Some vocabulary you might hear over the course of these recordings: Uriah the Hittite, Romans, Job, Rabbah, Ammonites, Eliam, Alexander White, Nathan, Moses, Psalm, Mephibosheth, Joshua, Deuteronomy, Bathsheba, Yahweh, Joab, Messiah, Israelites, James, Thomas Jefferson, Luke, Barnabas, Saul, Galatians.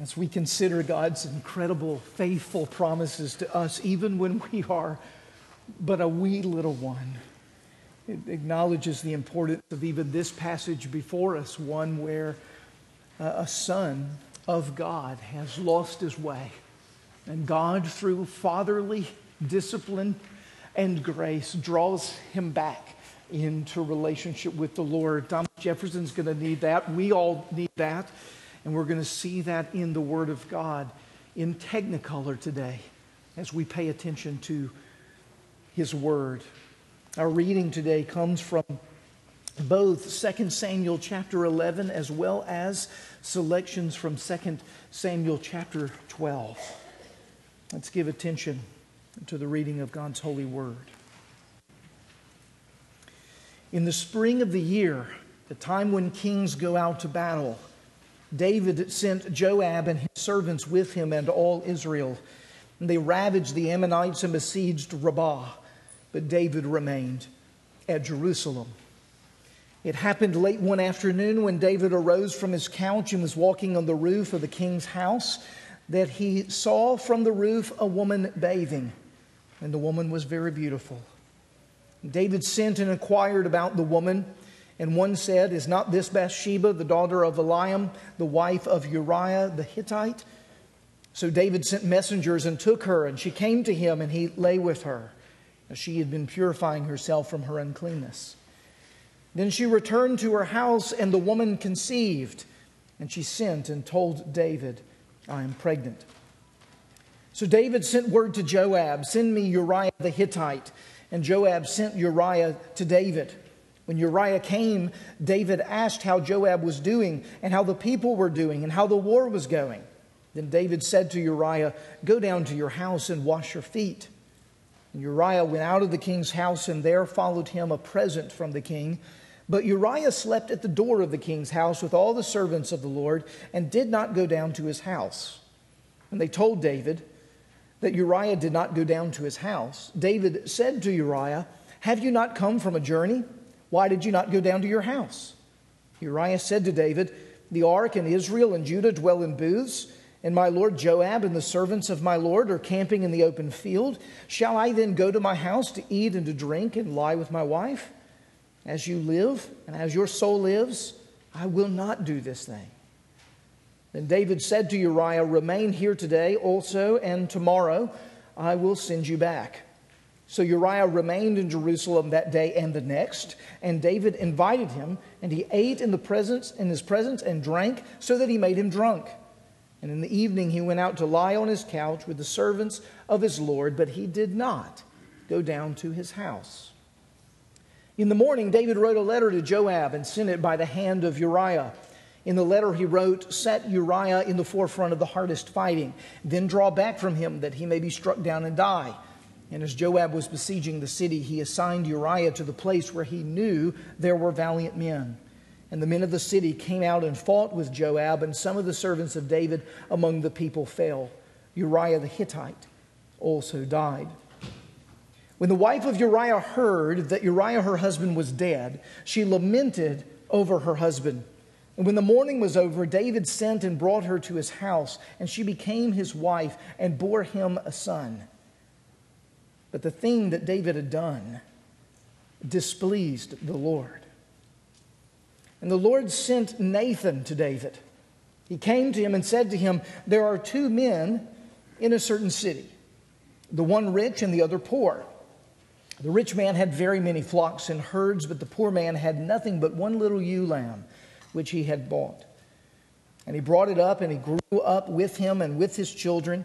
As we consider God's incredible, faithful promises to us, even when we are but a wee little one, it acknowledges the importance of even this passage before us, one where a son of God has lost his way. And God, through fatherly discipline and grace, draws him back into relationship with the Lord. Thomas Jefferson's going to need that. We all need that. And we're going to see that in the Word of God in Technicolor today as we pay attention to His Word. Our reading today comes from both 2 Samuel chapter 11 as well as selections from 2 Samuel chapter 12. Let's give attention to the reading of God's holy Word. In the spring of the year, the time when kings go out to battle, David sent Joab and his servants with him and all Israel. And they ravaged the Ammonites and besieged Rabbah. But David remained at Jerusalem. It happened late one afternoon when David arose from his couch and was walking on the roof of the king's house that he saw from the roof a woman bathing. And the woman was very beautiful. David sent and inquired about the woman. And one said, "Is not this Bathsheba, the daughter of Eliam, the wife of Uriah the Hittite?" So David sent messengers and took her, and she came to him, and he lay with her. She had been purifying herself from her uncleanness. Then she returned to her house, and the woman conceived. And she sent and told David, "I am pregnant." So David sent word to Joab, "Send me Uriah the Hittite." And Joab sent Uriah to David. When Uriah came, David asked how Joab was doing and how the people were doing and how the war was going. Then David said to Uriah, "Go down to your house and wash your feet." And Uriah went out of the king's house, and there followed him a present from the king. But Uriah slept at the door of the king's house with all the servants of the Lord and did not go down to his house. And they told David that Uriah did not go down to his house. David said to Uriah, "Have you not come from a journey? Why did you not go down to your house?" Uriah said to David, "The ark and Israel and Judah dwell in booths, and my lord Joab and the servants of my lord are camping in the open field. Shall I then go to my house to eat and to drink and lie with my wife? As you live and as your soul lives, I will not do this thing." Then David said to Uriah, "Remain here today also, and tomorrow I will send you back." So Uriah remained in Jerusalem that day and the next, and David invited him, and he ate in his presence and drank, so that he made him drunk. And in the evening he went out to lie on his couch with the servants of his lord, but he did not go down to his house. In the morning David wrote a letter to Joab and sent it by the hand of Uriah. In the letter he wrote, "Set Uriah in the forefront of the hardest fighting, then draw back from him that he may be struck down and die." And as Joab was besieging the city, he assigned Uriah to the place where he knew there were valiant men. And the men of the city came out and fought with Joab, and some of the servants of David among the people fell. Uriah the Hittite also died. When the wife of Uriah heard that Uriah her husband was dead, she lamented over her husband. And when the morning was over, David sent and brought her to his house, and she became his wife and bore him a son. But the thing that David had done displeased the Lord. And the Lord sent Nathan to David. He came to him and said to him, "There are two men in a certain city, the one rich and the other poor. The rich man had very many flocks and herds, but the poor man had nothing but one little ewe lamb, which he had bought. And he brought it up, and he grew up with him and with his children.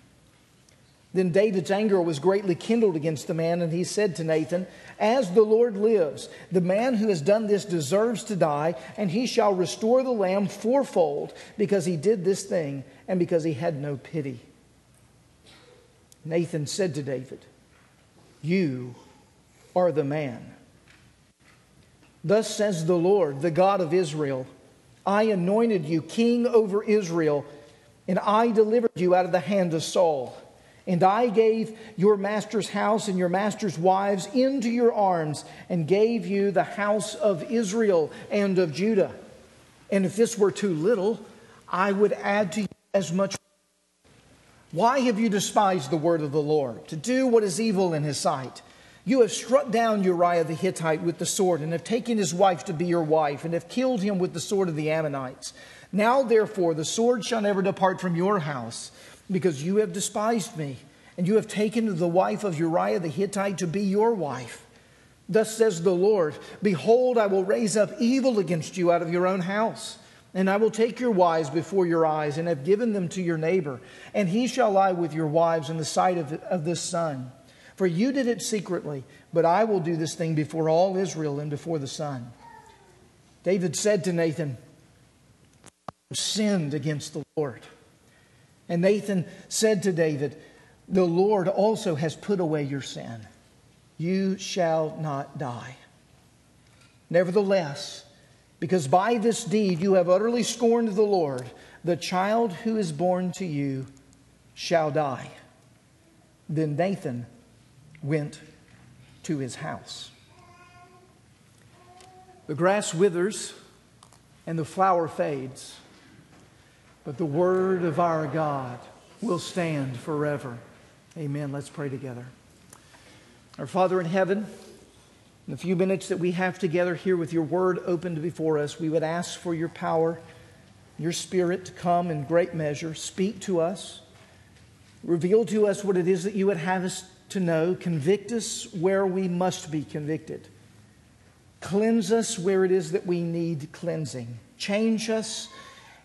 Then David's anger was greatly kindled against the man, and he said to Nathan, "As the Lord lives, the man who has done this deserves to die, and he shall restore the lamb fourfold, because he did this thing, and because he had no pity." Nathan said to David, "You are the man." Thus says the Lord, the God of Israel, I anointed you king over Israel, and I delivered you out of the hand of Saul. And I gave your master's house and your master's wives into your arms, and gave you the house of Israel and of Judah. And if this were too little, I would add to you as much. Why have you despised the word of the Lord, to do what is evil in his sight? You have struck down Uriah the Hittite with the sword, and have taken his wife to be your wife, and have killed him with the sword of the Ammonites. Now, therefore, the sword shall never depart from your house, because you have despised me, and you have taken the wife of Uriah the Hittite to be your wife. Thus says the Lord, behold, I will raise up evil against you out of your own house, and I will take your wives before your eyes, and have given them to your neighbor, and he shall lie with your wives in the sight of this sun. For you did it secretly, but I will do this thing before all Israel and before the sun. David said to Nathan, I sinned against the Lord. And Nathan said to David, the Lord also has put away your sin. You shall not die. Nevertheless, because by this deed you have utterly scorned the Lord, the child who is born to you shall die. Then Nathan went to his house. The grass withers and the flower fades, but the word of our God will stand forever. Amen. Let's pray together. Our Father in heaven, in the few minutes that we have together here with your word opened before us, we would ask for your power, your spirit to come in great measure. Speak to us. Reveal to us what it is that you would have us to know. Convict us where we must be convicted. Cleanse us where it is that we need cleansing. Change us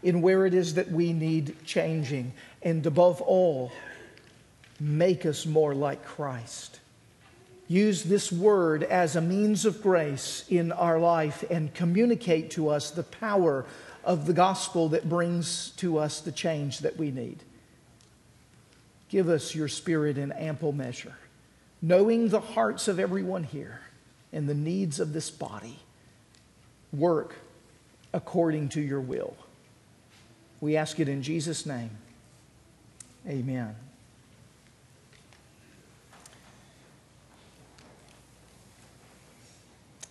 in where it is that we need changing. And above all, make us more like Christ. Use this word as a means of grace in our life, and communicate to us the power of the gospel that brings to us the change that we need. Give us your spirit in ample measure, knowing the hearts of everyone here and the needs of this body. Work according to your will. We ask it in Jesus' name. Amen.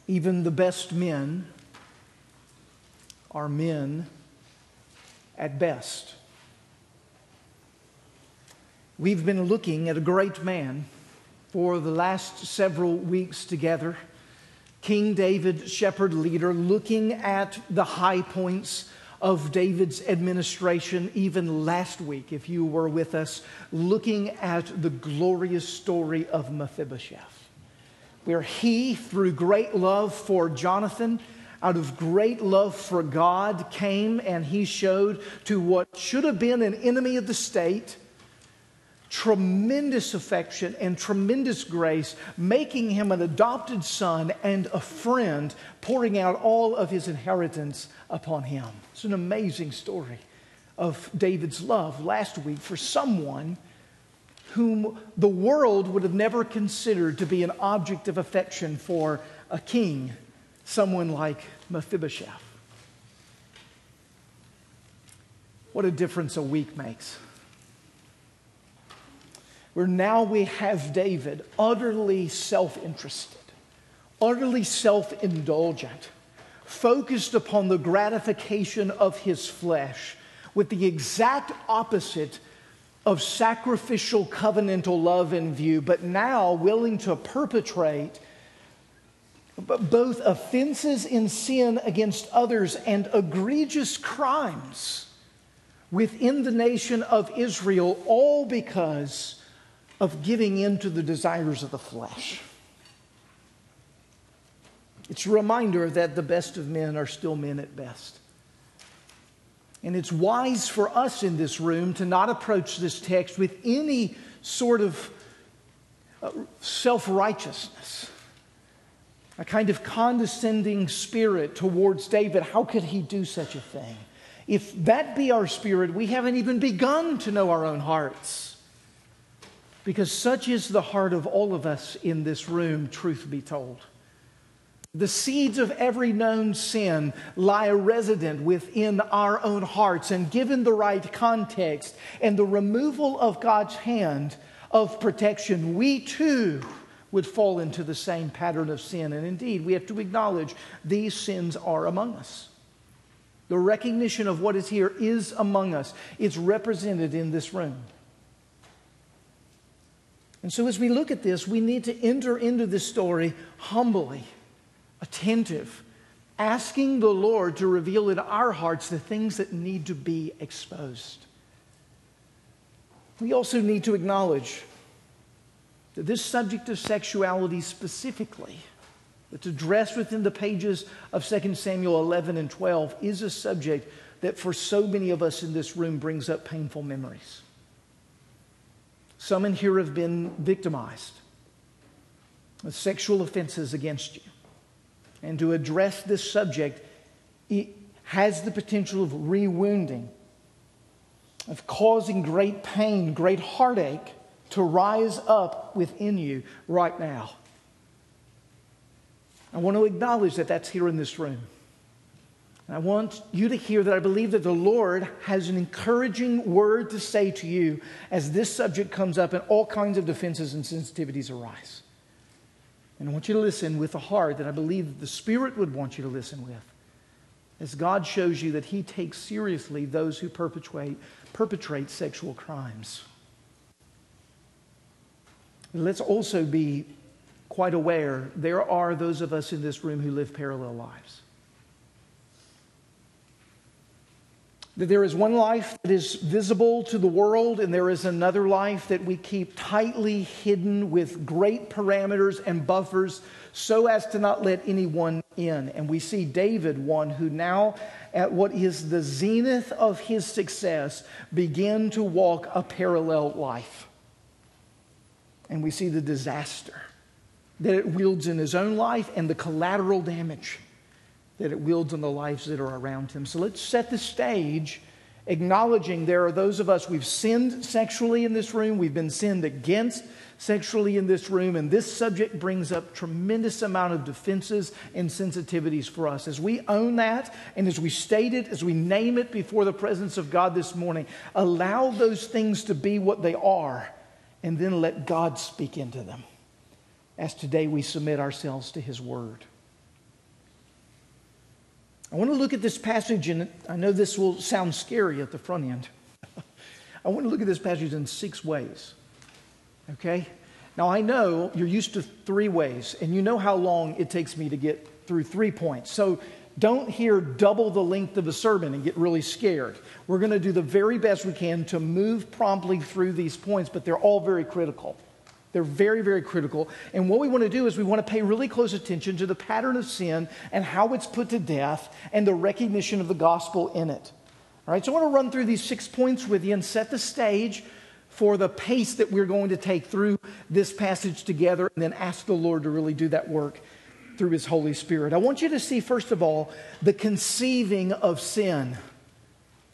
Even the best men are men at best. We've been looking at a great man for the last several weeks together. King David, shepherd leader, looking at the high points of David's administration. Even last week, if you were with us, looking at the glorious story of Mephibosheth, where he, through great love for Jonathan, out of great love for God, came and he showed to what should have been an enemy of the state tremendous affection and tremendous grace, making him an adopted son and a friend, pouring out all of his inheritance upon him. It's an amazing story of David's love last week for someone whom the world would have never considered to be an object of affection for a king, someone like Mephibosheth. What a difference a week makes. Where now we have David utterly self-interested, utterly self-indulgent, focused upon the gratification of his flesh, with the exact opposite of sacrificial covenantal love in view, but now willing to perpetrate both offenses in sin against others and egregious crimes within the nation of Israel, all because of giving in to the desires of the flesh. It's a reminder that the best of men are still men at best. And it's wise for us in this room to not approach this text with any sort of self-righteousness, a kind of condescending spirit towards David. How could he do such a thing? If that be our spirit, we haven't even begun to know our own hearts, because such is the heart of all of us in this room, truth be told. The seeds of every known sin lie resident within our own hearts, and given the right context and the removal of God's hand of protection, we too would fall into the same pattern of sin. And indeed, we have to acknowledge these sins are among us. The recognition of what is here is among us. It's represented in this room. And so as we look at this, we need to enter into this story humbly, attentive, asking the Lord to reveal in our hearts the things that need to be exposed. We also need to acknowledge that this subject of sexuality specifically, that's addressed within the pages of 2 Samuel 11 and 12, is a subject that for so many of us in this room brings up painful memories. Some in here have been victimized with sexual offenses against you. And to address this subject, it has the potential of re-wounding, of causing great pain, great heartache to rise up within you right now. I want to acknowledge that that's here in this room. And I want you to hear that I believe that the Lord has an encouraging word to say to you as this subject comes up and all kinds of defenses and sensitivities arise. And I want you to listen with a heart that I believe that the Spirit would want you to listen with, as God shows you that He takes seriously those who perpetrate sexual crimes. Let's also be quite aware there are those of us in this room who live parallel lives. That there is one life that is visible to the world, and there is another life that we keep tightly hidden with great parameters and buffers so as to not let anyone in. And we see David, one who now at what is the zenith of his success, began to walk a parallel life. And we see the disaster that it wields in his own life and the collateral damage that it wields on the lives that are around him. So let's set the stage, acknowledging there are those of us, we've sinned sexually in this room, we've been sinned against sexually in this room, and this subject brings up tremendous amount of defenses and sensitivities for us. As we own that, and as we state it, as we name it before the presence of God this morning, allow those things to be what they are, and then let God speak into them, as today we submit ourselves to His Word. I want to look at this passage, and I know this will sound scary at the front end. I want to look at this passage in 6 ways, okay? Now, I know you're used to 3 ways, and you know how long it takes me to get through 3 points. So don't hear double the length of a sermon and get really scared. We're going to do the very best we can to move promptly through these points, but they're all very critical. They're very, very critical. And what we want to do is we want to pay really close attention to the pattern of sin and how it's put to death and the recognition of the gospel in it. All right, so I want to run through these 6 points with you and set the stage for the pace that we're going to take through this passage together, and then ask the Lord to really do that work through His Holy Spirit. I want you to see, first of all, the conceiving of sin.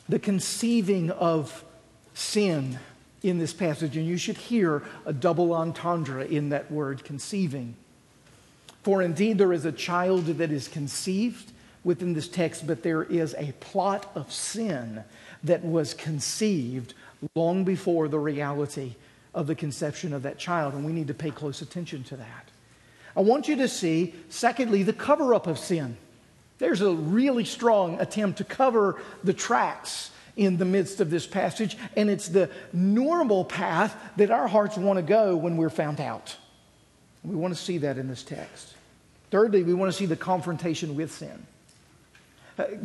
The conceiving of sin in this passage, and you should hear a double entendre in that word, conceiving. For indeed there is a child that is conceived within this text, but there is a plot of sin that was conceived long before the reality of the conception of that child, and we need to pay close attention to that. I want you to see, secondly, the cover-up of sin. There's a really strong attempt to cover the tracks in the midst of this passage, and it's the normal path that our hearts want to go when we're found out. We want to see that in this text. Thirdly, we want to see the confrontation with sin.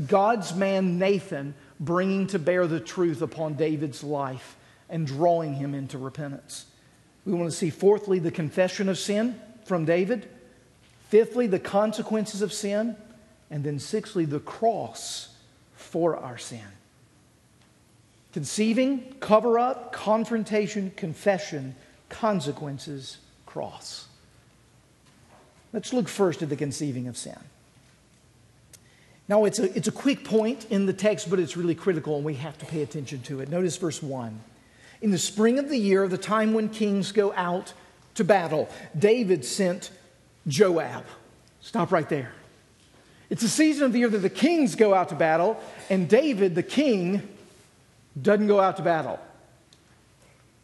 God's man Nathan bringing to bear the truth upon David's life and drawing him into repentance. We want to see, fourthly, the confession of sin from David. Fifthly, the consequences of sin. And then sixthly, the cross for our sin. Conceiving, cover-up, confrontation, confession, consequences, cross. Let's look first at the conceiving of sin. Now, it's a quick point in the text, but it's really critical, and we have to pay attention to it. Notice verse 1. In the spring of the year, the time when kings go out to battle, David sent Joab. Stop right there. It's a season of the year that the kings go out to battle, and David, the king, doesn't go out to battle.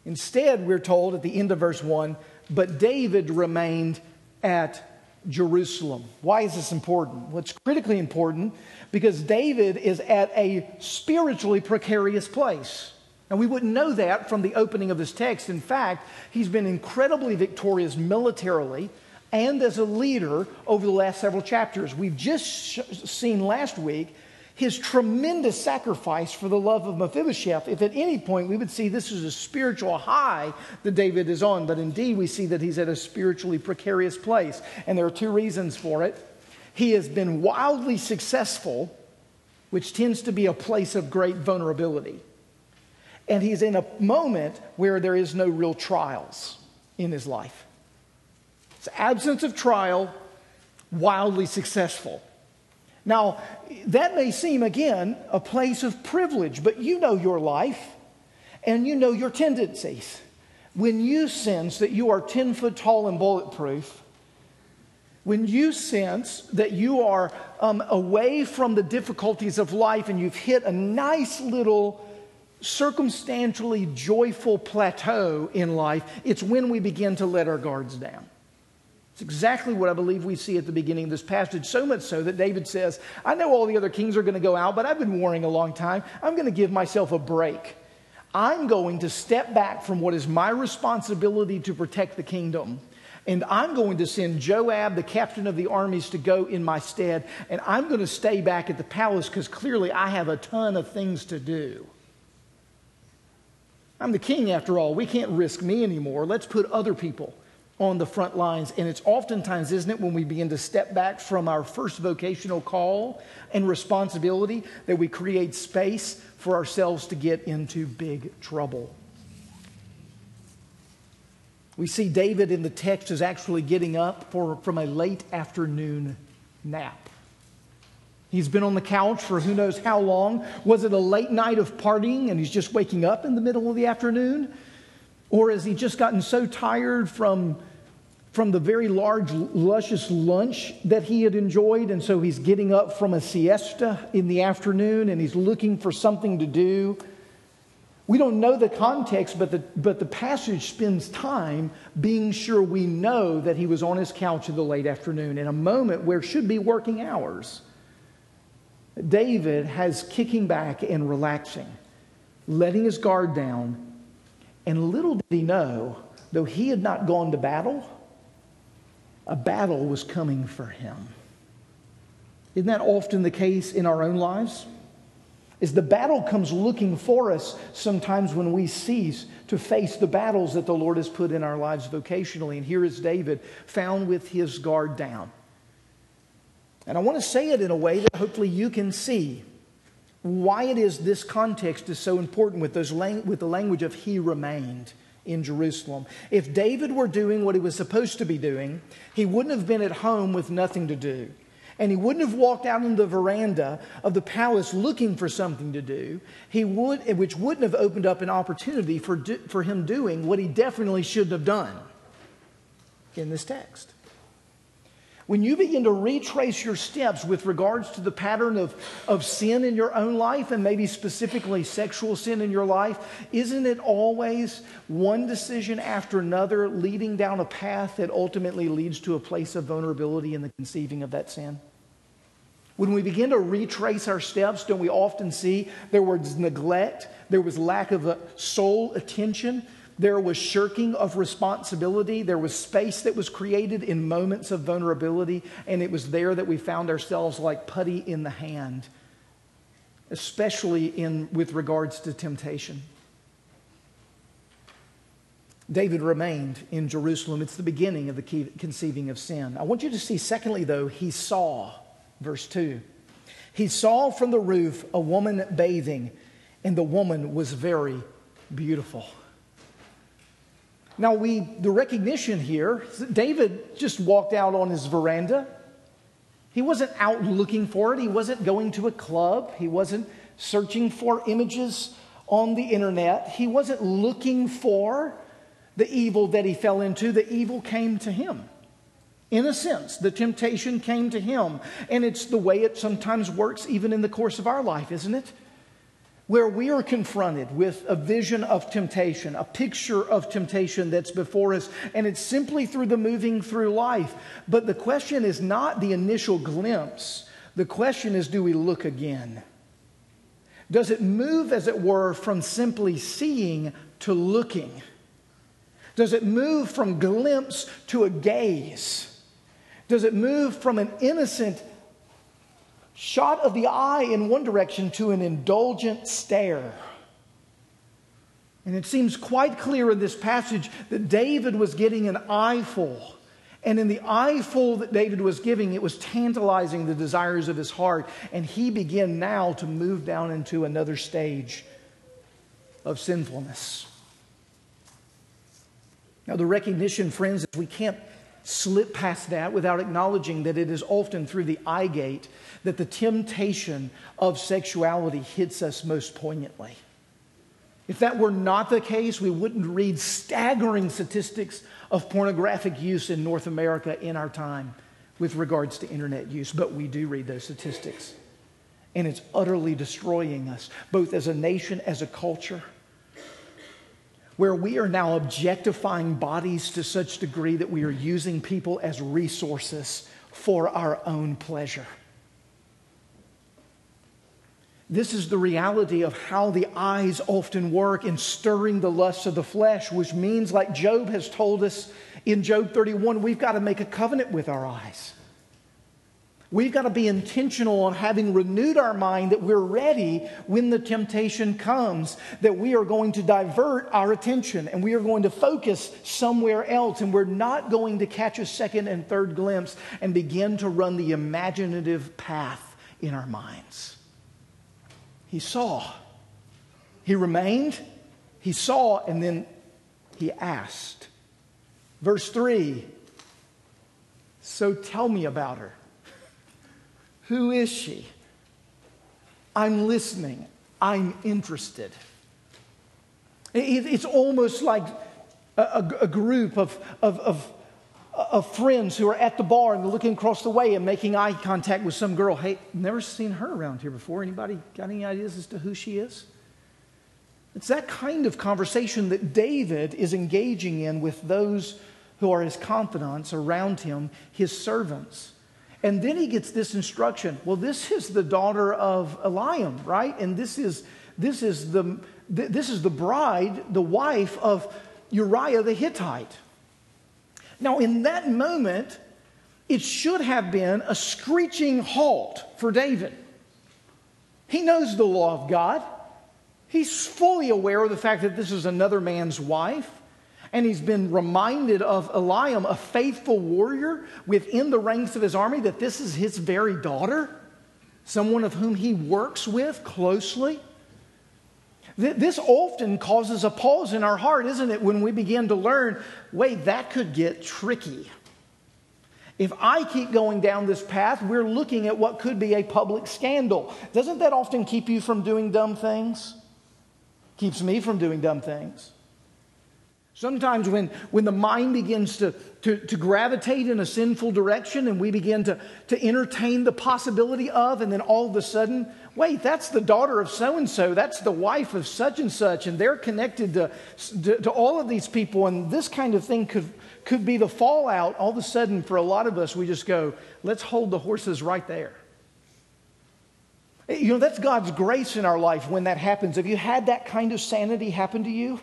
Instead, we're told at the end of verse 1, but David remained at Jerusalem. Why is this important? Well, it's critically important because David is at a spiritually precarious place. And we wouldn't know that from the opening of this text. In fact, he's been incredibly victorious militarily and as a leader over the last several chapters. We've just seen last week his tremendous sacrifice for the love of Mephibosheth. If at any point we would see this is a spiritual high that David is on, but indeed we see that he's at a spiritually precarious place. And there are two reasons for it. He has been wildly successful, which tends to be a place of great vulnerability. And he's in a moment where there is no real trials in his life. It's absence of trial, wildly successful. Now, that may seem, again, a place of privilege, but you know your life and you know your tendencies. When you sense that you are 10 foot tall and bulletproof, when you sense that you are away from the difficulties of life and you've hit a nice little circumstantially joyful plateau in life, it's when we begin to let our guards down. It's exactly what I believe we see at the beginning of this passage, so much so that David says, I know all the other kings are going to go out, but I've been warring a long time. I'm going to give myself a break. I'm going to step back from what is my responsibility to protect the kingdom. And I'm going to send Joab, the captain of the armies, to go in my stead. And I'm going to stay back at the palace because clearly I have a ton of things to do. I'm the king after all. We can't risk me anymore. Let's put other people on the front lines. And it's oftentimes, isn't it, when we begin to step back from our first vocational call and responsibility that we create space for ourselves to get into big trouble. We see David in the text is actually getting up from a late afternoon nap. He's been on the couch for who knows how long. Was it a late night of partying and he's just waking up in the middle of the afternoon? Or has he just gotten so tired from the very large, luscious lunch that he had enjoyed, and so he's getting up from a siesta in the afternoon and he's looking for something to do? We don't know the context, but the passage spends time being sure we know that he was on his couch in the late afternoon in a moment where should be working hours. David has kicking back and relaxing, letting his guard down. And little did he know, though he had not gone to battle, a battle was coming for him. Isn't that often the case in our own lives? Is the battle comes looking for us sometimes when we cease to face the battles that the Lord has put in our lives vocationally. And here is David, found with his guard down. And I want to say it in a way that hopefully you can see why it is this context is so important with the language of he remained in Jerusalem. If David were doing what he was supposed to be doing, he wouldn't have been at home with nothing to do. And he wouldn't have walked out on the veranda of the palace looking for something to do, which wouldn't have opened up an opportunity for him doing what he definitely shouldn't have done in this text. When you begin to retrace your steps with regards to the pattern of sin in your own life, and maybe specifically sexual sin in your life, isn't it always one decision after another leading down a path that ultimately leads to a place of vulnerability in the conceiving of that sin? When we begin to retrace our steps, don't we often see there was neglect, there was lack of a soul attention, there was shirking of responsibility. There was space that was created in moments of vulnerability. And it was there that we found ourselves like putty in the hand, especially with regards to temptation. David remained in Jerusalem. It's the beginning of the conceiving of sin. I want you to see, secondly, though, he saw, verse 2. He saw from the roof a woman bathing, and the woman was very beautiful. Now, the recognition here, David just walked out on his veranda. He wasn't out looking for it. He wasn't going to a club. He wasn't searching for images on the internet. He wasn't looking for the evil that he fell into. The evil came to him In a sense, the temptation came to him. And it's the way it sometimes works even in the course of our life, isn't it? Where we are confronted with a vision of temptation, a picture of temptation that's before us. And it's simply through the moving through life. But the question is not the initial glimpse. The question is, do we look again? Does it move, as it were, from simply seeing to looking? Does it move from glimpse to a gaze? Does it move from an innocent shot of the eye in one direction to an indulgent stare? And it seems quite clear in this passage that David was getting an eyeful. And in the eyeful that David was giving, it was tantalizing the desires of his heart. And he began now to move down into another stage of sinfulness. Now, the recognition, friends, is we can't slip past that without acknowledging that it is often through the eye gate that the temptation of sexuality hits us most poignantly. If that were not the case, we wouldn't read staggering statistics of pornographic use in North America in our time with regards to internet use, but we do read those statistics. And it's utterly destroying us, both as a nation, as a culture, where we are now objectifying bodies to such degree that we are using people as resources for our own pleasure. This is the reality of how the eyes often work in stirring the lusts of the flesh, which means, like Job has told us in Job 31, we've got to make a covenant with our eyes. We've got to be intentional on having renewed our mind that we're ready when the temptation comes, that we are going to divert our attention and we are going to focus somewhere else, and we're not going to catch a second and third glimpse and begin to run the imaginative path in our minds. He saw, he remained, he saw, and then he asked. Verse 3, so tell me about her. Who is she? I'm listening. I'm interested. It's almost like a group of friends who are at the bar and looking across the way and making eye contact with some girl. Hey, never seen her around here before. Anybody got any ideas as to who she is? It's that kind of conversation that David is engaging in with those who are his confidants around him, his servants. And then he gets this instruction. Well, this is the daughter of Eliam, right? And this is the bride, the wife of Uriah the Hittite. Now, in that moment, it should have been a screeching halt for David. He knows the law of God. He's fully aware of the fact that this is another man's wife. And he's been reminded of Eliam, a faithful warrior within the ranks of his army, that this is his very daughter, someone of whom he works with closely. This often causes a pause in our heart, isn't it, when we begin to learn, wait, that could get tricky. If I keep going down this path, we're looking at what could be a public scandal. Doesn't that often keep you from doing dumb things? Keeps me from doing dumb things. Sometimes when the mind begins to gravitate in a sinful direction and we begin to entertain the possibility of, and then all of a sudden, wait, that's the daughter of so-and-so, that's the wife of such-and-such, and they're connected to all of these people, and this kind of thing could be the fallout. All of a sudden, for a lot of us, we just go, let's hold the horses right there. You know, that's God's grace in our life when that happens. Have you had that kind of sanity happen to you?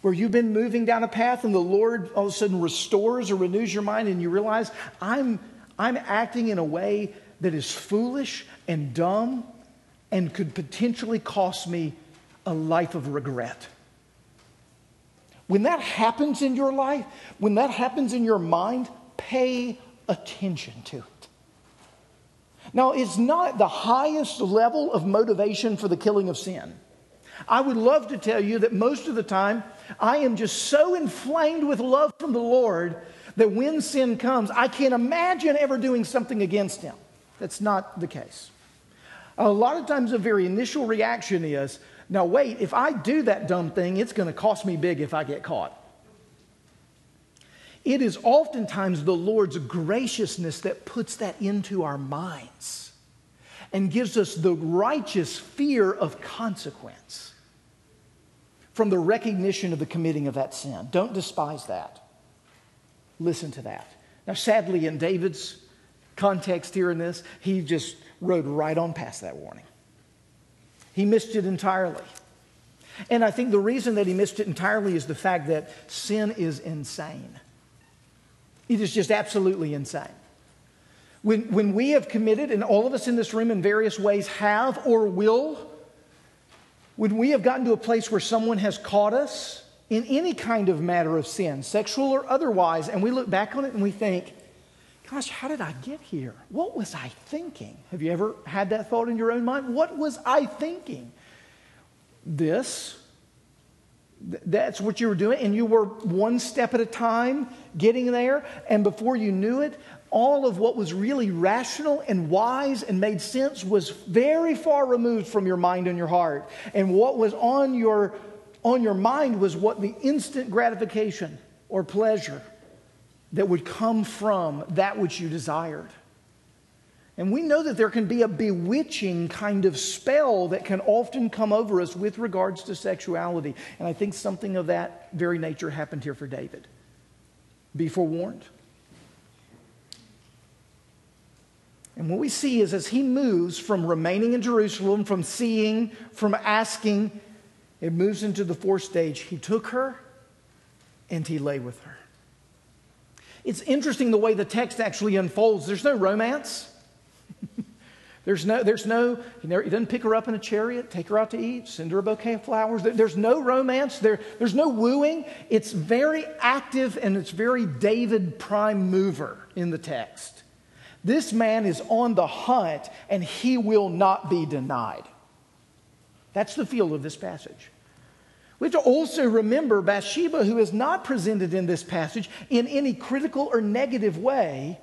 Where you've been moving down a path and the Lord all of a sudden restores or renews your mind and you realize I'm acting in a way that is foolish and dumb and could potentially cost me a life of regret. When that happens in your life, when that happens in your mind, pay attention to it. Now, it's not the highest level of motivation for the killing of sin. I would love to tell you that most of the time, I am just so inflamed with love from the Lord that when sin comes, I can't imagine ever doing something against Him. That's not the case. A lot of times the very initial reaction is, now wait, if I do that dumb thing, it's going to cost me big if I get caught. It is oftentimes the Lord's graciousness that puts that into our minds and gives us the righteous fear of consequence from the recognition of the committing of that sin. Don't despise that. Listen to that. Now, sadly, in David's context here in this, he just rode right on past that warning. He missed it entirely. And I think the reason that he missed it entirely is the fact that sin is insane. It is just absolutely insane. When we have committed, and all of us in this room in various ways have or will, when we have gotten to a place where someone has caught us in any kind of matter of sin, sexual or otherwise, and we look back on it and we think, gosh, how did I get here? What was I thinking? Have you ever had that thought in your own mind? What was I thinking? That's what you were doing, and you were one step at a time getting there, and before you knew it, all of what was really rational and wise and made sense was very far removed from your mind and your heart. And what was on your mind was what the instant gratification or pleasure that would come from that which you desired. And we know that there can be a bewitching kind of spell that can often come over us with regards to sexuality. And I think something of that very nature happened here for David. Be forewarned. And what we see is as he moves from remaining in Jerusalem, from seeing, from asking, it moves into the fourth stage. He took her and he lay with her. It's interesting the way the text actually unfolds. There's no romance. He doesn't pick her up in a chariot, take her out to eat, send her a bouquet of flowers. There's no romance. There's no wooing. It's very active, and it's very David prime mover in the text. This man is on the hunt, and he will not be denied. That's the feel of this passage. We have to also remember Bathsheba, who is not presented in this passage in any critical or negative way.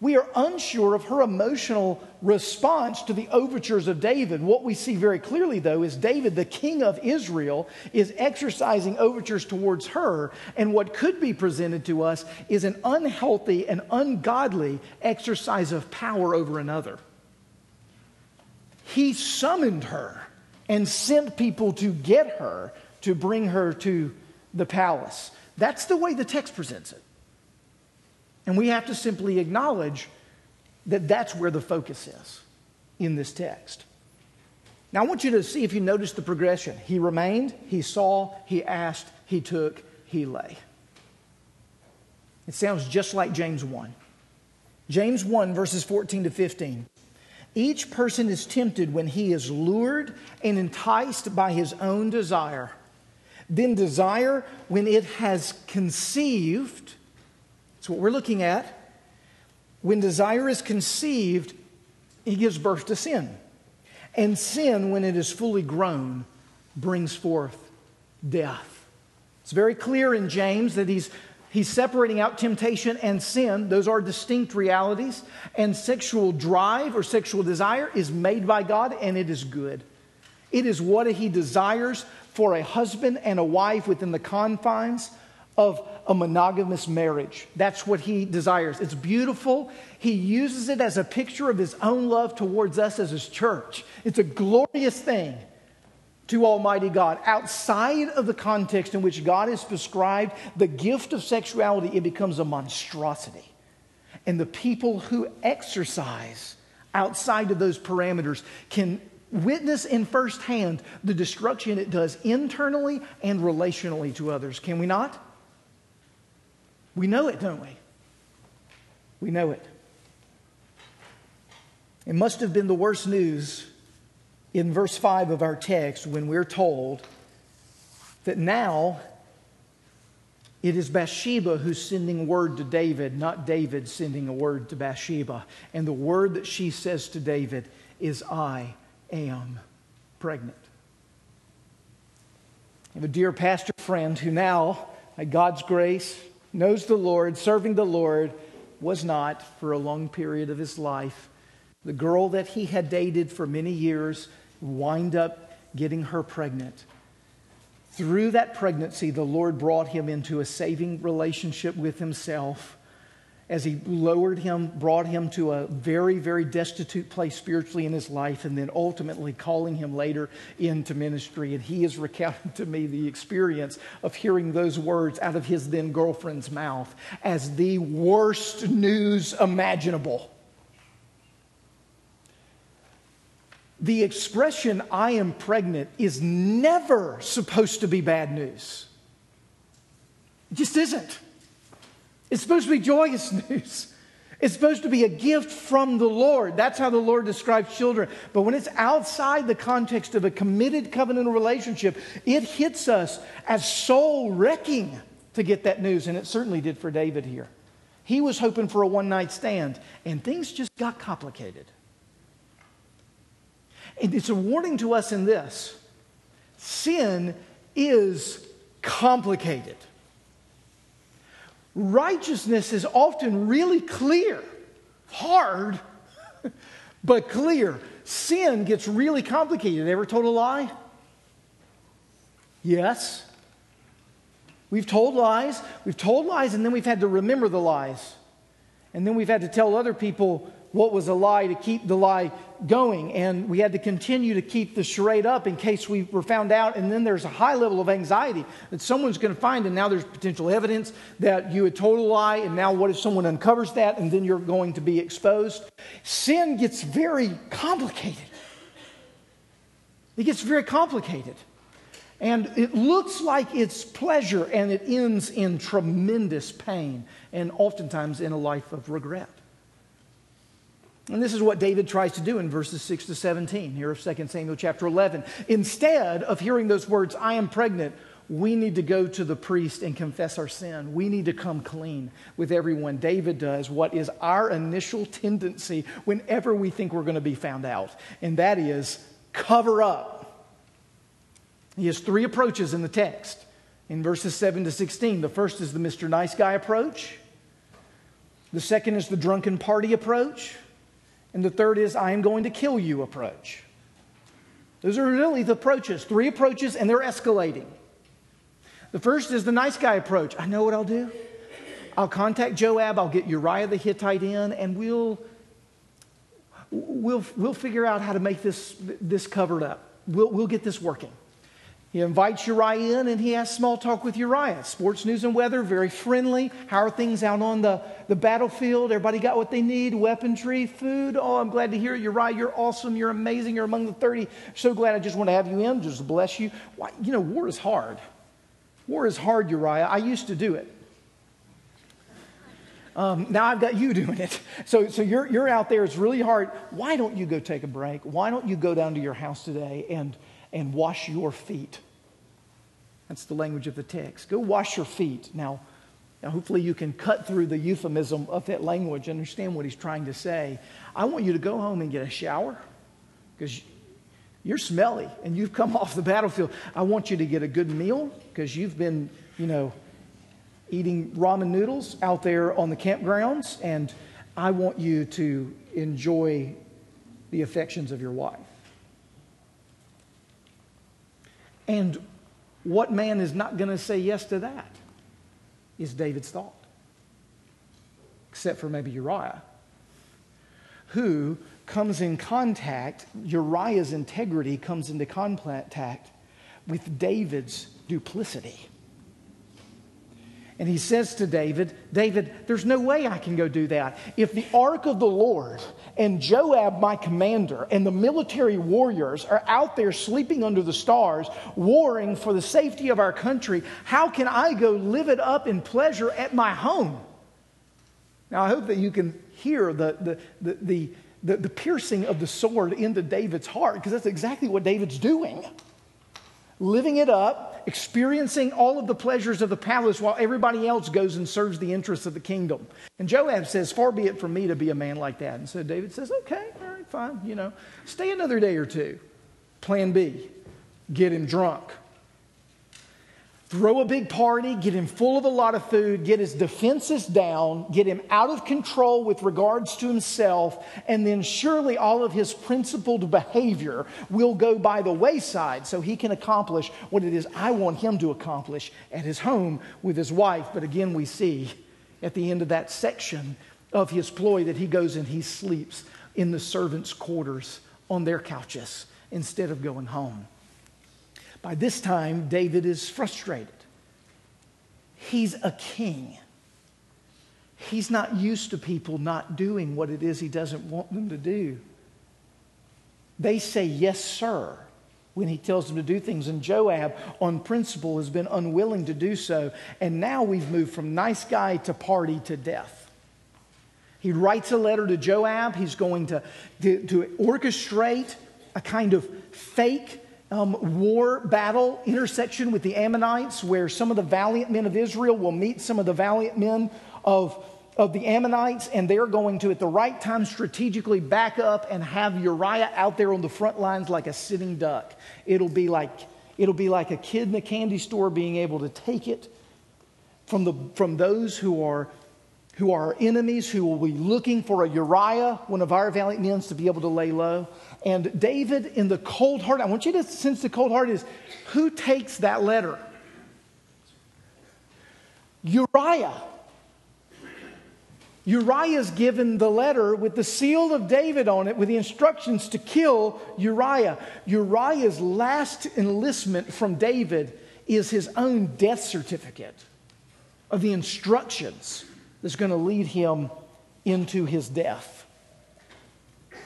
We are unsure of her emotional response to the overtures of David. What we see very clearly, though, is David, the king of Israel, is exercising overtures towards her. And what could be presented to us is an unhealthy and ungodly exercise of power over another. He summoned her and sent people to get her, to bring her to the palace. That's the way the text presents it. And we have to simply acknowledge that that's where the focus is in this text. Now, I want you to see if you notice the progression. He remained, he saw, he asked, he took, he lay. It sounds just like James 1. James 1, verses 14 to 15. Each person is tempted when he is lured and enticed by his own desire. Then desire, when it has conceived... So what we're looking at, when desire is conceived, it gives birth to sin. And sin, when it is fully grown, brings forth death. It's very clear in James that he's separating out temptation and sin. Those are distinct realities. And sexual drive or sexual desire is made by God, and it is good. It is what he desires for a husband and a wife within the confines of a monogamous marriage. That's what he desires. It's beautiful. He uses it as a picture of his own love towards us as his church. It's a glorious thing to Almighty God. Outside of the context in which God has prescribed the gift of sexuality, it becomes a monstrosity. And the people who exercise outside of those parameters can witness in firsthand the destruction it does internally and relationally to others. Can we not? We know it, don't we? We know it. It must have been the worst news in verse 5 of our text when we're told that now it is Bathsheba who's sending word to David, not David sending a word to Bathsheba. And the word that she says to David is, I am pregnant. I have a dear pastor friend who now, by God's grace, knows the Lord, serving the Lord, was not for a long period of his life. The girl that he had dated for many years wound up getting her pregnant. Through that pregnancy, the Lord brought him into a saving relationship with himself as he lowered him, brought him to a very, very destitute place spiritually in his life, and then ultimately calling him later into ministry. And he has recounted to me the experience of hearing those words out of his then girlfriend's mouth as the worst news imaginable. The expression, I am pregnant, is never supposed to be bad news. It just isn't. It's supposed to be joyous news. It's supposed to be a gift from the Lord. That's how the Lord describes children. But when it's outside the context of a committed covenantal relationship, it hits us as soul-wrecking to get that news. And it certainly did for David here. He was hoping for a one-night stand, and things just got complicated. And it's a warning to us in this. Sin is complicated. Righteousness is often really clear, hard, but clear. Sin gets really complicated. Ever told a lie? Yes. We've told lies, and then we've had to remember the lies. And then we've had to tell other people what was a lie to keep the lie going. And we had to continue to keep the charade up in case we were found out. And then there's a high level of anxiety that someone's going to find. And now there's potential evidence that you had told a lie. And now what if someone uncovers that? And then you're going to be exposed. Sin gets very complicated. It gets very complicated. And it looks like it's pleasure. And it ends in tremendous pain. And oftentimes in a life of regret. And this is what David tries to do in verses 6 to 17 here of 2 Samuel chapter 11. Instead of hearing those words, I am pregnant, we need to go to the priest and confess our sin. We need to come clean with everyone. David does what is our initial tendency whenever we think we're going to be found out, and that is cover up. He has three approaches in the text in verses 7 to 16. The first is the Mr. Nice Guy approach. The second is the drunken party approach. And the third is, I am going to kill you approach. Those are really the approaches, three approaches, and they're escalating. The first is the nice guy approach. I know what I'll do. I'll contact Joab. I'll get Uriah the Hittite in, and we'll figure out how to make this covered up. We'll get this working. He invites Uriah in, and he has small talk with Uriah. Sports, news, and weather, very friendly. How are things out on the battlefield? Everybody got what they need? Weaponry, food. Oh, I'm glad to hear it. Uriah, you're awesome. You're amazing. You're among the 30. So glad. I just want to have you in. Just bless you. Why, you know, war is hard. War is hard, Uriah. I used to do it. Now I've got you doing it. So you're out there. It's really hard. Why don't you go take a break? Why don't you go down to your house today and wash your feet? That's the language of the text. Go wash your feet. Now, hopefully you can cut through the euphemism of that language and understand what he's trying to say. I want you to go home and get a shower because you're smelly and you've come off the battlefield. I want you to get a good meal because you've been, eating ramen noodles out there on the campgrounds, and I want you to enjoy the affections of your wife. And what man is not going to say yes to that is David's thought, except for maybe Uriah, who comes in contact, Uriah's integrity comes into contact with David's duplicity. And he says to David, there's no way I can go do that. If the ark of the Lord and Joab, my commander, and the military warriors are out there sleeping under the stars, warring for the safety of our country, how can I go live it up in pleasure at my home? Now, I hope that you can hear the piercing of the sword into David's heart, because that's exactly what David's doing. Living it up, experiencing all of the pleasures of the palace while everybody else goes and serves the interests of the kingdom. And Joab says, far be it from me to be a man like that. And so David says, okay, all right, fine, stay another day or two. Plan B, get him drunk. throw a big party, get him full of a lot of food, get his defenses down, get him out of control with regards to himself, and then surely all of his principled behavior will go by the wayside so he can accomplish what it is I want him to accomplish at his home with his wife. But again, we see at the end of that section of his ploy that he goes and he sleeps in the servants' quarters on their couches instead of going home. By this time, David is frustrated. He's a king. He's not used to people not doing what it is he doesn't want them to do. They say, yes, sir, when he tells them to do things. And Joab, on principle, has been unwilling to do so. And now we've moved from nice guy to party to death. He writes a letter to Joab. He's going to orchestrate a kind of fake war battle intersection with the Ammonites, where some of the valiant men of Israel will meet some of the valiant men of the Ammonites, and they're going to, at the right time, strategically back up and have Uriah out there on the front lines like a sitting duck. It'll be like a kid in a candy store being able to take it from those who are our enemies, who will be looking for a Uriah, one of our valiant men, to be able to lay low. And David, in the cold heart, I want you to sense the cold heart is, who takes that letter? Uriah. Uriah's given the letter with the seal of David on it, with the instructions to kill Uriah. Uriah's last enlistment from David is his own death certificate of the instructions that's going to lead him into his death.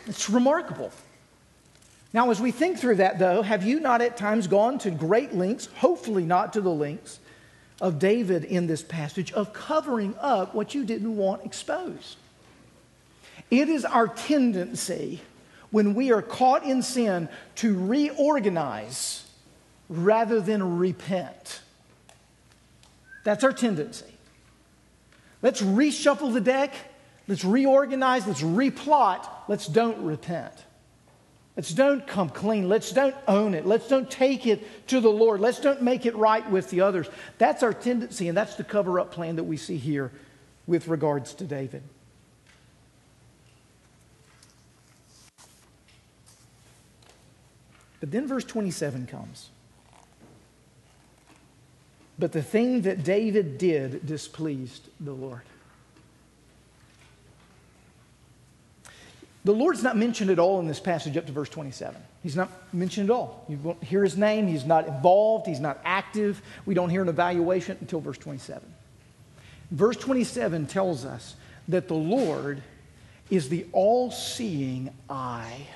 It's remarkable. Now, as we think through that, though, have you not at times gone to great lengths, hopefully not to the lengths of David in this passage, of covering up what you didn't want exposed? It is our tendency, when we are caught in sin, to reorganize rather than repent. That's our tendency. Let's reshuffle the deck. Let's reorganize. Let's replot. Let's don't repent. Let's don't come clean. Let's don't own it. Let's don't take it to the Lord. Let's don't make it right with the others. That's our tendency, and that's the cover-up plan that we see here with regards to David. But then verse 27 comes. But the thing that David did displeased the Lord. The Lord's not mentioned at all in this passage up to verse 27. He's not mentioned at all. You won't hear his name. He's not involved. He's not active. We don't hear an evaluation until verse 27. Verse 27 tells us that the Lord is the all-seeing eye.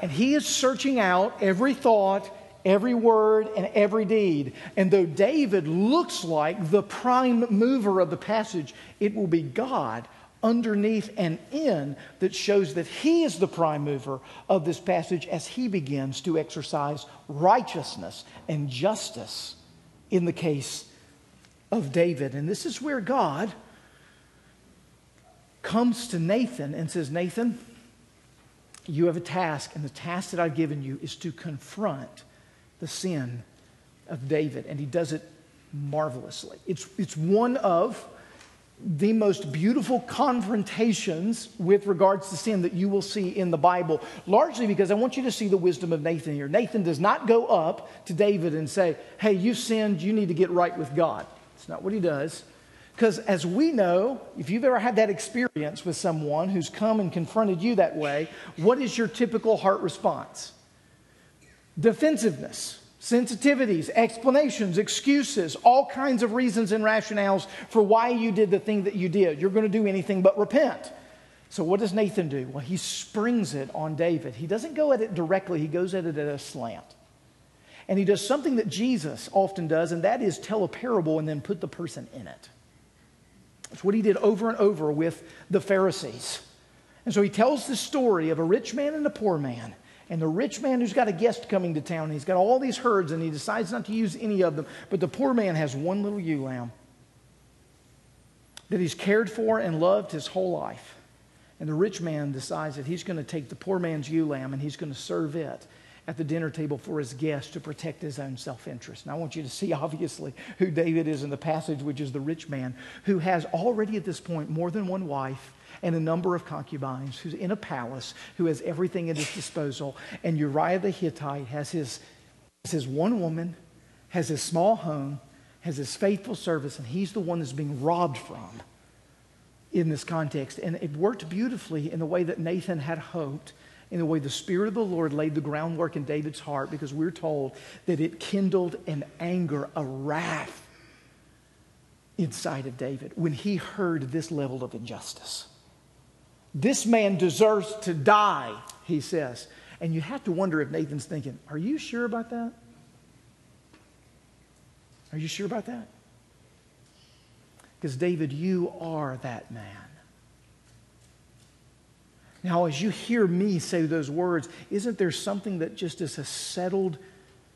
And he is searching out every thought, every word, and every deed. And though David looks like the prime mover of the passage, it will be God underneath and in that shows that he is the prime mover of this passage as he begins to exercise righteousness and justice in the case of David. And this is where God comes to Nathan and says, Nathan, you have a task, and the task that I've given you is to confront the sin of David, and he does it marvelously. It's one of the most beautiful confrontations with regards to sin that you will see in the Bible, largely because I want you to see the wisdom of Nathan here. Nathan does not go up to David and say, hey, you sinned, you need to get right with God. It's not what he does. Because as we know, if you've ever had that experience with someone who's come and confronted you that way, what is your typical heart response? Defensiveness, sensitivities, explanations, excuses, all kinds of reasons and rationales for why you did the thing that you did. You're going to do anything but repent. So what does Nathan do? Well, he springs it on David. He doesn't go at it directly. He goes at it at a slant. And he does something that Jesus often does, and that is tell a parable and then put the person in it. That's what he did over and over with the Pharisees. And so he tells the story of a rich man and a poor man. And the rich man who's got a guest coming to town, and he's got all these herds, and he decides not to use any of them. But the poor man has one little ewe lamb that he's cared for and loved his whole life. And the rich man decides that he's going to take the poor man's ewe lamb and he's going to serve it at the dinner table for his guests to protect his own self-interest. And I want you to see, obviously, who David is in the passage, which is the rich man who has already at this point more than one wife and a number of concubines, who's in a palace, who has everything at his disposal. And Uriah the Hittite has his one woman, has his small home, has his faithful service, and he's the one that's being robbed from in this context. And it worked beautifully in the way that Nathan had hoped, in the way the Spirit of the Lord laid the groundwork in David's heart, because we're told that it kindled an anger, a wrath inside of David when he heard this level of injustice. This man deserves to die, he says. And you have to wonder if Nathan's thinking, are you sure about that? Are you sure about that? Because David, you are that man. Now, as you hear me say those words, isn't there something that just is a settled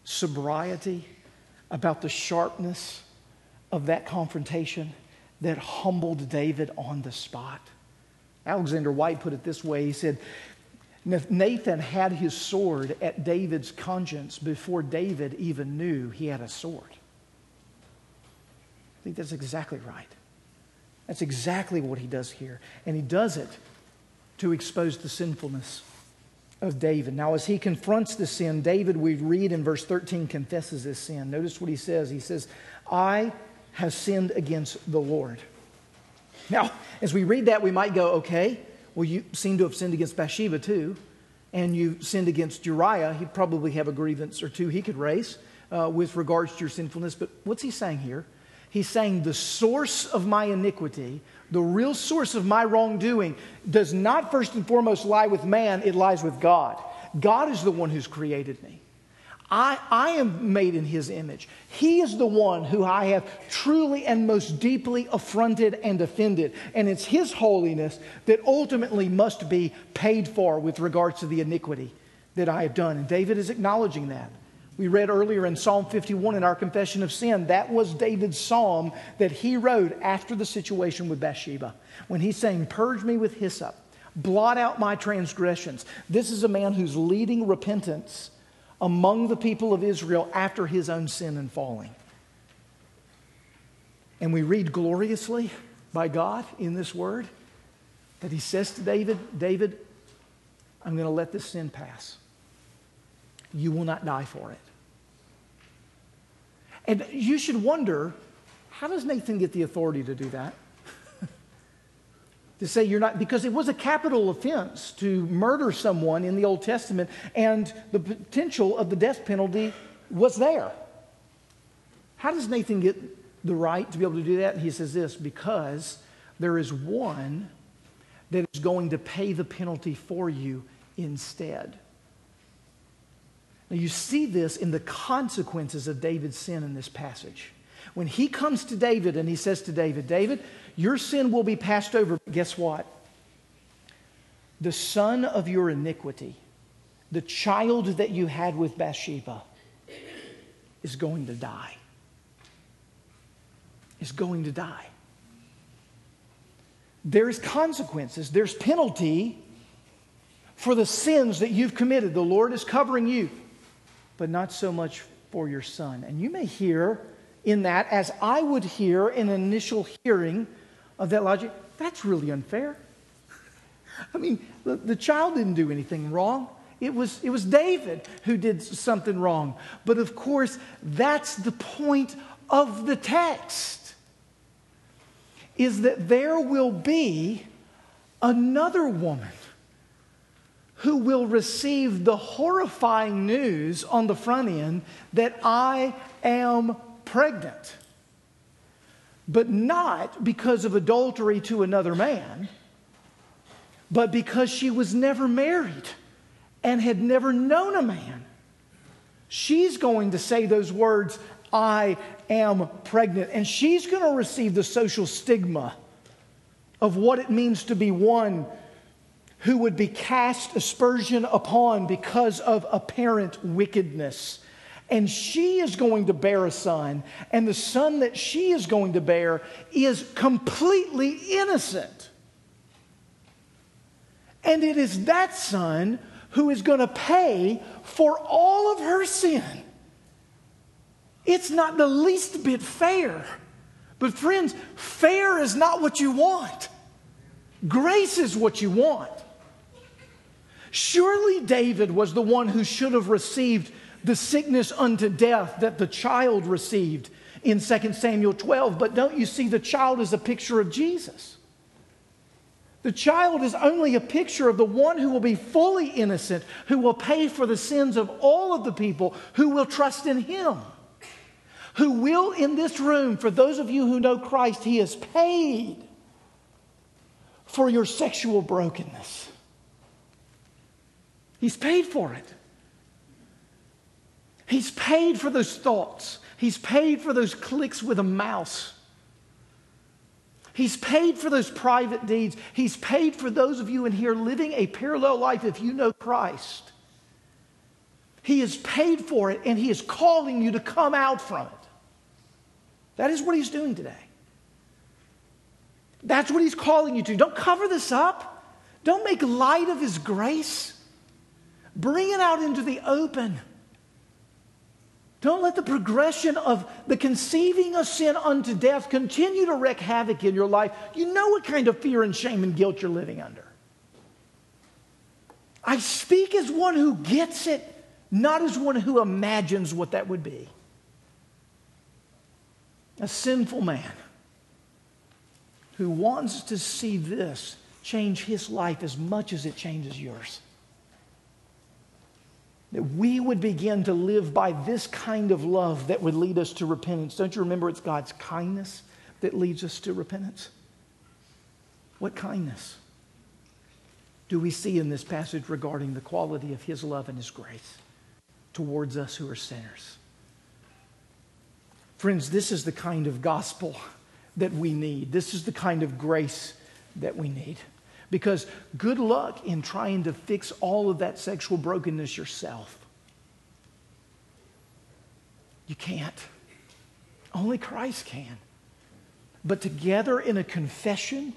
sobriety about the sharpness of that confrontation that humbled David on the spot? Alexander White put it this way. He said, Nathan had his sword at David's conscience before David even knew he had a sword. I think that's exactly right. That's exactly what he does here. And he does it to expose the sinfulness of David. Now, as he confronts the sin, David, we read in verse 13, confesses his sin. Notice what he says. He says, I have sinned against the Lord. Now, as we read that, we might go, okay, well, you seem to have sinned against Bathsheba too, and you sinned against Uriah. He'd probably have a grievance or two he could raise with regards to your sinfulness. But what's he saying here? He's saying the source of my iniquity, the real source of my wrongdoing, does not first and foremost lie with man. It lies with God. God is the one who's created me. I am made in his image. He is the one who I have truly and most deeply affronted and offended. And it's his holiness that ultimately must be paid for with regards to the iniquity that I have done. And David is acknowledging that. We read earlier in Psalm 51 in our confession of sin, that was David's psalm that he wrote after the situation with Bathsheba, when he's saying, purge me with hyssop, blot out my transgressions. This is a man who's leading repentance among the people of Israel after his own sin and falling. And we read gloriously by God in this word that he says to David, David, I'm going to let this sin pass. You will not die for it. And you should wonder, how does Nathan get the authority to do that? To say you're not, because it was a capital offense to murder someone in the Old Testament, and the potential of the death penalty was there. How does Nathan get the right to be able to do that? And he says this, because there is one that is going to pay the penalty for you instead. Now you see this in the consequences of David's sin in this passage. When he comes to David and he says to David, David, your sin will be passed over. But guess what? The son of your iniquity, the child that you had with Bathsheba, is going to die. Is going to die. There's consequences. There's penalty for the sins that you've committed. The Lord is covering you, but not so much for your son. And you may hear in that, as I would hear in an initial hearing of that logic, that's really unfair. I mean, the child didn't do anything wrong. It was David who did something wrong. But of course, that's the point of the text, is that there will be another woman who will receive the horrifying news on the front end that I am pregnant, but not because of adultery to another man, but because she was never married and had never known a man. She's going to say those words, I am pregnant, and she's going to receive the social stigma of what it means to be one who would be cast aspersion upon because of apparent wickedness. And she is going to bear a son, and the son that she is going to bear is completely innocent. And it is that son who is going to pay for all of her sin. It's not the least bit fair. But friends, fair is not what you want. Grace is what you want. Surely David was the one who should have received the sickness unto death that the child received in 2 Samuel 12. But don't you see, the child is a picture of Jesus. The child is only a picture of the one who will be fully innocent, who will pay for the sins of all of the people, who will trust in him, who will in this room, for those of you who know Christ, he has paid for your sexual brokenness. He's paid for it. He's paid for those thoughts. He's paid for those clicks with a mouse. He's paid for those private deeds. He's paid for those of you in here living a parallel life if you know Christ. He has paid for it, and he is calling you to come out from it. That is what he's doing today. That's what he's calling you to. Don't cover this up. Don't make light of his grace. Bring it out into the open. Don't let the progression of the conceiving of sin unto death continue to wreak havoc in your life. You know what kind of fear and shame and guilt you're living under. I speak as one who gets it, not as one who imagines what that would be. A sinful man who wants to see this change his life as much as it changes yours. That we would begin to live by this kind of love that would lead us to repentance. Don't you remember it's God's kindness that leads us to repentance? What kindness do we see in this passage regarding the quality of his love and his grace towards us who are sinners? Friends, this is the kind of gospel that we need. This is the kind of grace that we need. Because good luck in trying to fix all of that sexual brokenness yourself. You can't. Only Christ can. But together in a confession,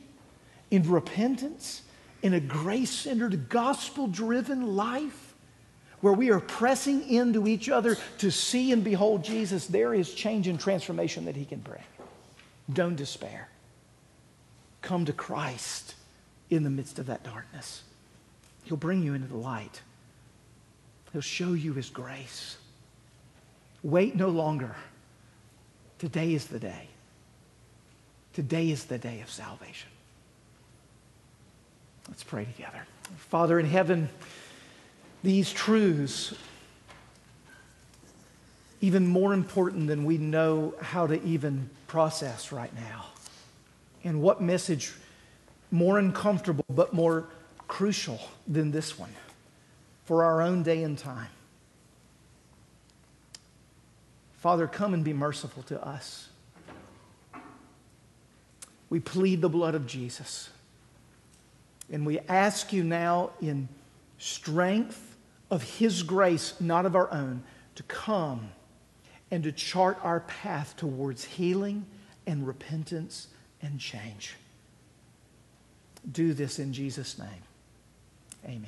in repentance, in a grace-centered, gospel-driven life, where we are pressing into each other to see and behold Jesus, there is change and transformation that he can bring. Don't despair. Come to Christ. In the midst of that darkness, he'll bring you into the light. He'll show you his grace. Wait no longer. Today is the day. Today is the day of salvation. Let's pray together. Father in heaven, these truths, even more important than we know how to even process right now. And what message more uncomfortable, but more crucial than this one for our own day and time. Father, come and be merciful to us. We plead the blood of Jesus. And we ask you now in strength of his grace, not of our own, to come and to chart our path towards healing and repentance and change. Do this in Jesus' name. Amen.